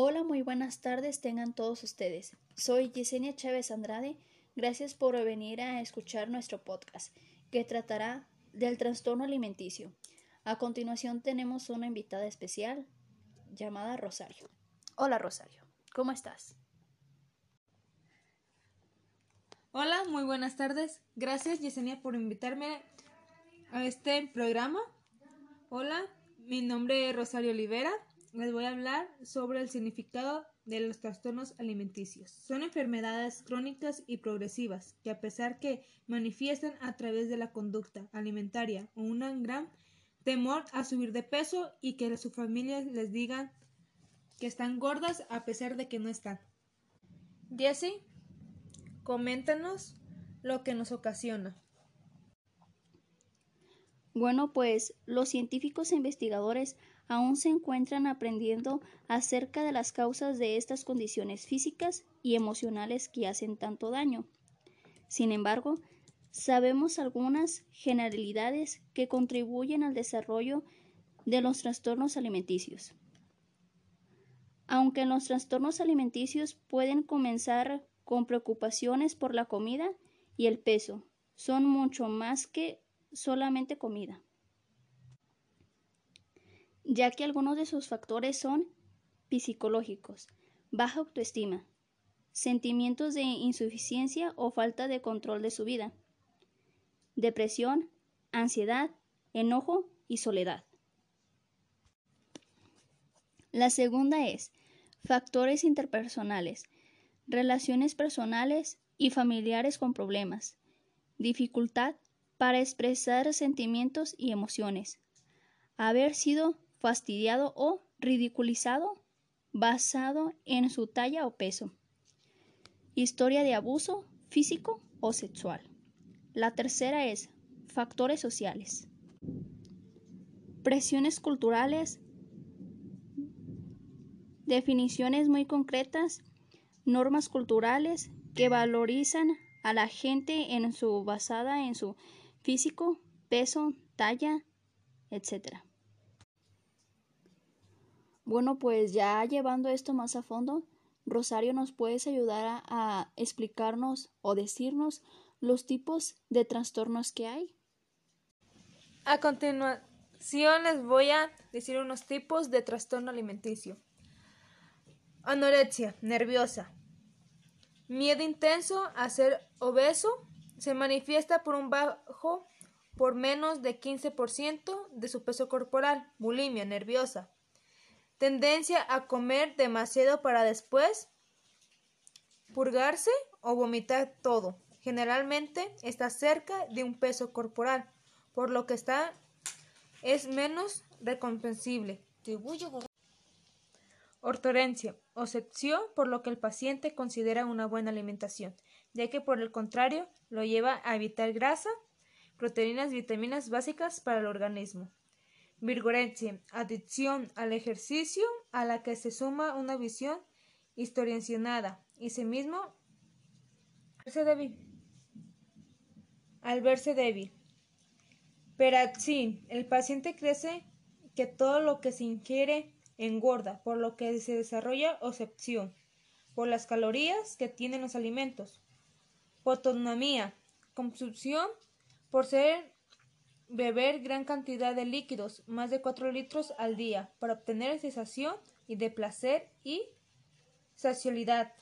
Hola, muy buenas tardes tengan todos ustedes. Soy Yesenia Chávez Andrade. Gracias por venir a escuchar nuestro podcast, que tratará del trastorno alimenticio. A continuación tenemos una invitada especial llamada Rosario. Hola Rosario, ¿cómo estás? Hola, muy buenas tardes. Gracias Yesenia por invitarme a este programa. Hola, mi nombre es Rosario Olivera. Les voy a hablar sobre el significado de los trastornos alimenticios. Son enfermedades crónicas y progresivas que, a pesar que manifiestan a través de la conducta alimentaria o un gran temor a subir de peso y que sus familias les digan que están gordas a pesar de que no están. Jessie, coméntanos lo que nos ocasiona. Bueno, pues los científicos e investigadores aún se encuentran aprendiendo acerca de las causas de estas condiciones físicas y emocionales que hacen tanto daño. Sin embargo, sabemos algunas generalidades que contribuyen al desarrollo de los trastornos alimenticios. Aunque los trastornos alimenticios pueden comenzar con preocupaciones por la comida y el peso, son mucho más que solamente comida, ya que algunos de sus factores son psicológicos, baja autoestima, sentimientos de insuficiencia o falta de control de su vida, depresión, ansiedad, enojo y soledad. La segunda es factores interpersonales, relaciones personales y familiares con problemas, dificultad para expresar sentimientos y emociones, haber sido fastidiado o ridiculizado basado en su talla o peso. Historia de abuso físico o sexual. La tercera es factores sociales. Presiones culturales. Definiciones muy concretas. Normas culturales que valorizan a la gente en su basada en su físico, peso, talla, etc. Bueno, pues ya llevando esto más a fondo, Rosario, ¿nos puedes ayudar a explicarnos o decirnos los tipos de trastornos que hay? A continuación les voy a decir unos tipos de trastorno alimenticio. Anorexia nerviosa. Miedo intenso a ser obeso. Se manifiesta por un bajo por menos de 15% de su peso corporal. Bulimia nerviosa. Tendencia a comer demasiado para después purgarse o vomitar todo. Generalmente está cerca de un peso corporal, por lo que es menos recompensable. Ortorencia o sección, por lo que el paciente considera una buena alimentación, ya que por el contrario lo lleva a evitar grasa, proteínas, vitaminas básicas para el organismo. Virulencia, adicción al ejercicio, a la que se suma una visión distorsionada y sí mismo al verse débil. Peraxia, el paciente cree que todo lo que se ingiere engorda, por lo que se desarrolla obsesión por las calorías que tienen los alimentos. Hipotonia, compulsión por beber gran cantidad de líquidos, más de 4 litros al día, para obtener sensación y de placer y saciedad.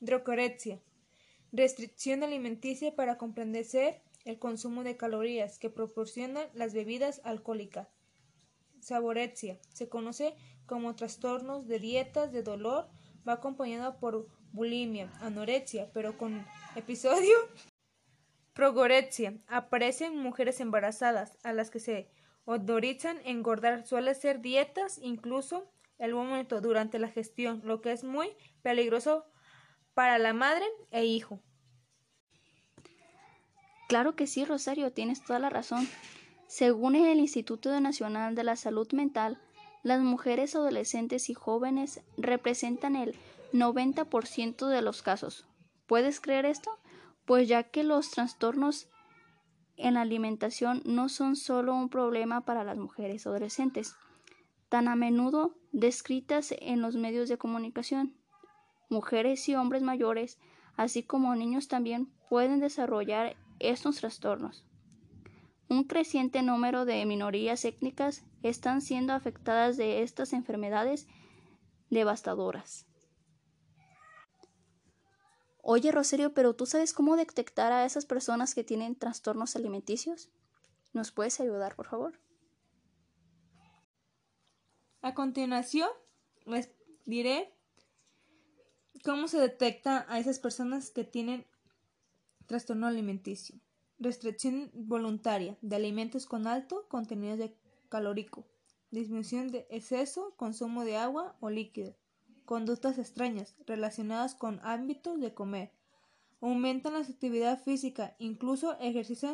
Drocorexia, restricción alimenticia para comprender el consumo de calorías que proporcionan las bebidas alcohólicas. Saborexia, se conoce como trastornos de dietas de dolor, va acompañado por bulimia, anorexia, pero con episodio. Progorexia. Aparece en mujeres embarazadas a las que se autorizan engordar. Suele ser dietas, incluso el vómito durante la gestación, lo que es muy peligroso para la madre e hijo. Claro que sí, Rosario, tienes toda la razón. Según el Instituto Nacional de la Salud Mental, las mujeres adolescentes y jóvenes representan el 90% de los casos. ¿Puedes creer esto? Pues ya que los trastornos en la alimentación no son solo un problema para las mujeres adolescentes, tan a menudo descritas en los medios de comunicación. Mujeres y hombres mayores, así como niños también, pueden desarrollar estos trastornos. Un creciente número de minorías étnicas están siendo afectadas de estas enfermedades devastadoras. Oye, Rosario, ¿pero tú sabes cómo detectar a esas personas que tienen trastornos alimenticios? ¿Nos puedes ayudar, por favor? A continuación, les diré cómo se detecta a esas personas que tienen trastorno alimenticio. Restricción voluntaria de alimentos con alto contenido de calórico, disminución de exceso, consumo de agua o líquido, conductas extrañas relacionadas con ámbitos de comer, aumentan la actividad física, incluso ejercicio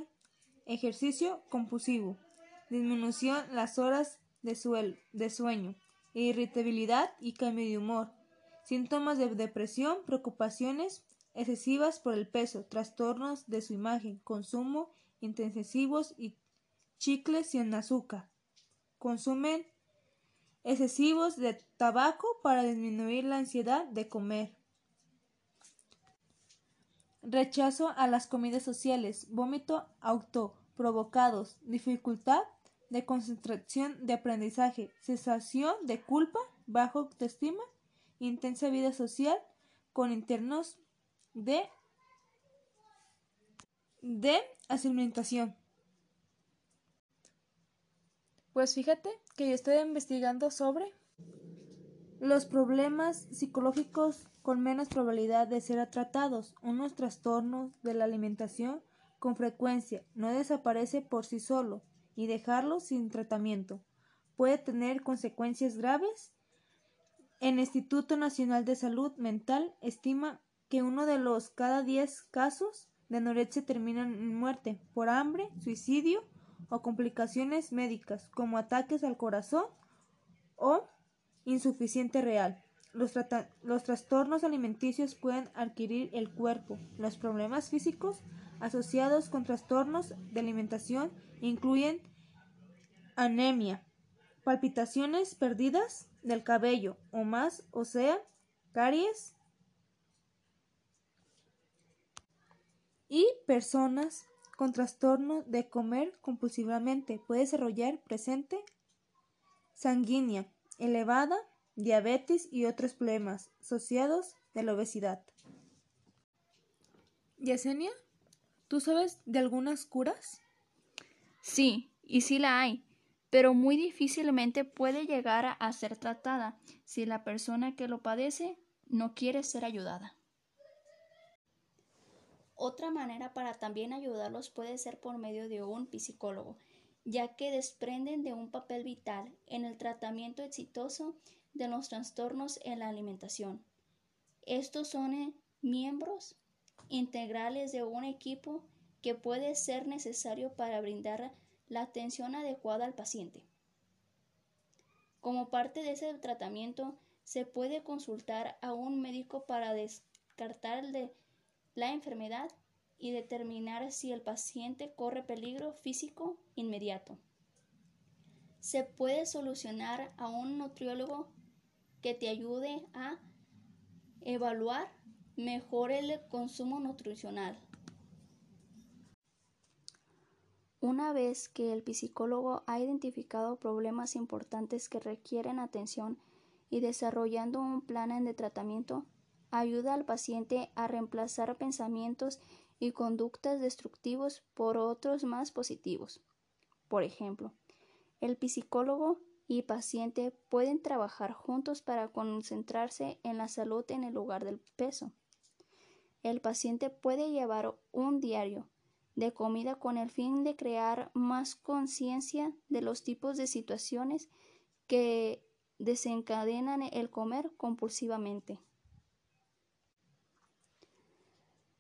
compulsivo, disminución las horas de sueño, irritabilidad y cambio de humor, síntomas de depresión, preocupaciones excesivas por el peso, trastornos de su imagen, consumo intensivos y chicles sin azúcar, consumen excesivos de tabaco para disminuir la ansiedad de comer, rechazo a las comidas sociales, vómito autoprovocados, dificultad de concentración de aprendizaje, sensación de culpa, baja autoestima, intensa vida social con internos de alimentación. Pues fíjate que yo estoy investigando sobre los problemas psicológicos con menos probabilidad de ser tratados. Unos trastornos de la alimentación con frecuencia no desaparece por sí solo y dejarlo sin tratamiento puede tener consecuencias graves. El Instituto Nacional de Salud Mental estima que uno de los cada 10 casos de anorexia terminan en muerte por hambre, suicidio o complicaciones médicas como ataques al corazón o insuficiencia renal. Los trastornos alimenticios pueden adquirir el cuerpo. Los problemas físicos asociados con trastornos de alimentación incluyen anemia, palpitaciones, perdidas del cabello o más, o sea, caries, y personas con trastorno de comer compulsivamente puede desarrollar presión sanguínea elevada, diabetes y otros problemas asociados de la obesidad. Yesenia, ¿tú sabes de algunas curas? Sí, y sí la hay, pero muy difícilmente puede llegar a ser tratada si la persona que lo padece no quiere ser ayudada. Otra manera para también ayudarlos puede ser por medio de un psicólogo, ya que desprenden de un papel vital en el tratamiento exitoso de los trastornos en la alimentación. Estos son miembros integrales de un equipo que puede ser necesario para brindar la atención adecuada al paciente. Como parte de ese tratamiento, se puede consultar a un médico para descartar la enfermedad y determinar si el paciente corre peligro físico inmediato. Se puede solucionar a un nutriólogo que te ayude a evaluar mejor el consumo nutricional. Una vez que el psicólogo ha identificado problemas importantes que requieren atención y desarrollando un plan de tratamiento, ayuda al paciente a reemplazar pensamientos y conductas destructivos por otros más positivos. Por ejemplo, el psicólogo y paciente pueden trabajar juntos para concentrarse en la salud en el lugar del peso. El paciente puede llevar un diario de comida con el fin de crear más conciencia de los tipos de situaciones que desencadenan el comer compulsivamente.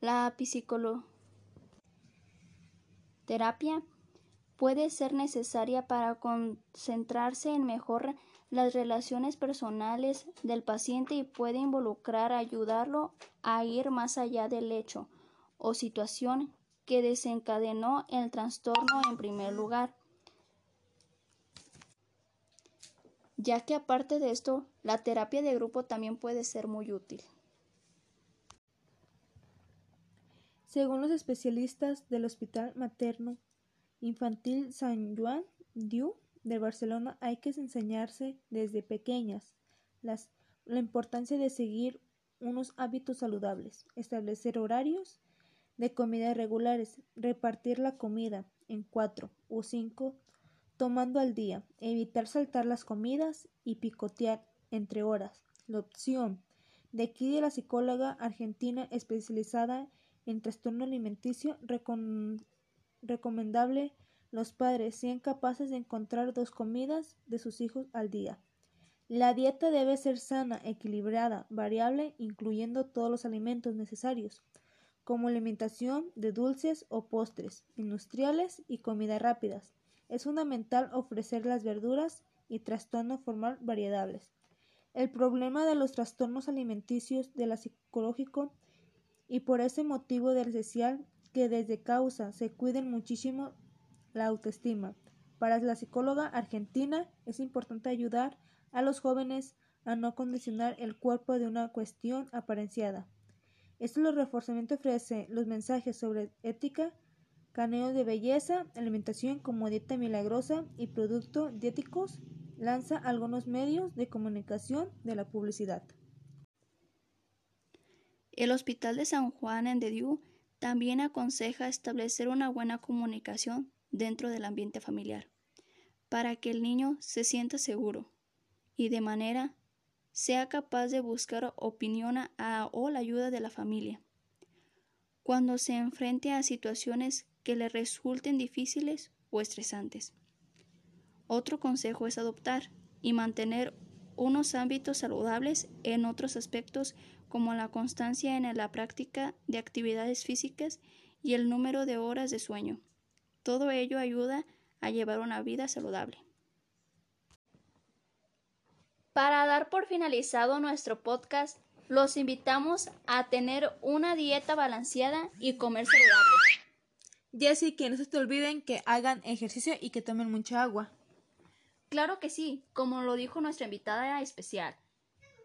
La psicoterapia puede ser necesaria para concentrarse en mejorar las relaciones personales del paciente y puede involucrar ayudarlo a ir más allá del hecho o situación que desencadenó el trastorno en primer lugar, ya que aparte de esto, la terapia de grupo también puede ser muy útil. Según los especialistas del Hospital Materno Infantil San Juan de Diu de Barcelona, hay que enseñarse desde pequeñas la importancia de seguir unos hábitos saludables, establecer horarios de comida regulares, repartir la comida en 4 o 5 tomando al día, evitar saltar las comidas y picotear entre horas. La opción de aquí de la psicóloga argentina especializada en trastorno alimenticio, recomendable los padres sean capaces de encontrar 2 comidas de sus hijos al día. La dieta debe ser sana, equilibrada, variable, incluyendo todos los alimentos necesarios, como alimentación de dulces o postres industriales y comidas rápidas. Es fundamental ofrecer las verduras y trastornos formar variedades. El problema de los trastornos alimenticios de la psicológico y por ese motivo es esencial que desde causa se cuiden muchísimo la autoestima. Para la psicóloga argentina es importante ayudar a los jóvenes a no condicionar el cuerpo de una cuestión aparenciada. Esto lo reforzamiento ofrece los mensajes sobre ética, caneos de belleza, alimentación como dieta milagrosa y productos dietéticos, lanza algunos medios de comunicación de la publicidad. El Hospital de San Juan de Diu también aconseja establecer una buena comunicación dentro del ambiente familiar, para que el niño se sienta seguro y de manera sea capaz de buscar opinión o la ayuda de la familia. Cuando se enfrente a situaciones que le resulten difíciles o estresantes. Otro consejo es adoptar y mantener unos ámbitos saludables en otros aspectos como la constancia en la práctica de actividades físicas y el número de horas de sueño. Todo ello ayuda a llevar una vida saludable. Para dar por finalizado nuestro podcast, los invitamos a tener una dieta balanceada y comer saludable. Jessy, que no se te olviden que hagan ejercicio y que tomen mucha agua. Claro que sí, como lo dijo nuestra invitada especial.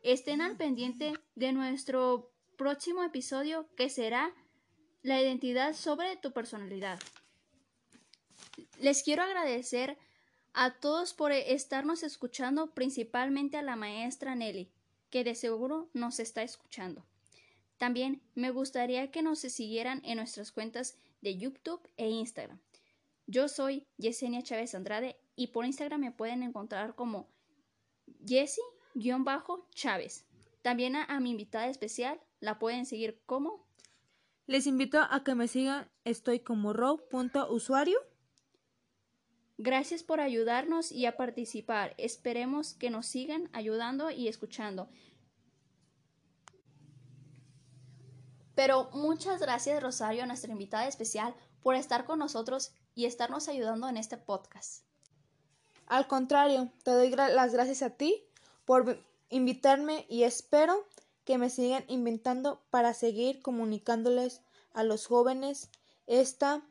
Estén al pendiente de nuestro próximo episodio que será La identidad sobre tu personalidad. Les quiero agradecer a todos por estarnos escuchando, principalmente a la maestra Nelly, que de seguro nos está escuchando. También me gustaría que nos siguieran en nuestras cuentas de YouTube e Instagram. Yo soy Yesenia Chávez Andrade y por Instagram me pueden encontrar como Yesi-Chávez. También a mi invitada especial la pueden seguir como... Les invito a que me sigan, estoy como ro.usuario. Gracias por ayudarnos y a participar. Esperemos que nos sigan ayudando y escuchando. Pero muchas gracias, Rosario, nuestra invitada especial, por estar con nosotros y estarnos ayudando en este podcast. Al contrario, te doy las gracias a ti por invitarme y espero que me sigan invitando para seguir comunicándoles a los jóvenes esta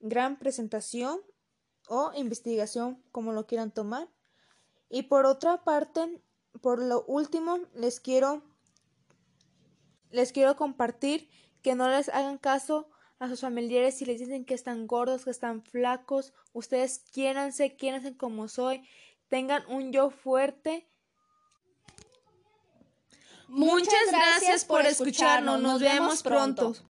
gran presentación o investigación, como lo quieran tomar. Y por otra parte, por lo último, les quiero compartir que no les hagan caso a sus familiares si les dicen que están gordos, que están flacos. Ustedes quiéranse como soy, tengan un yo fuerte. Muchas gracias por escucharnos. Nos vemos pronto.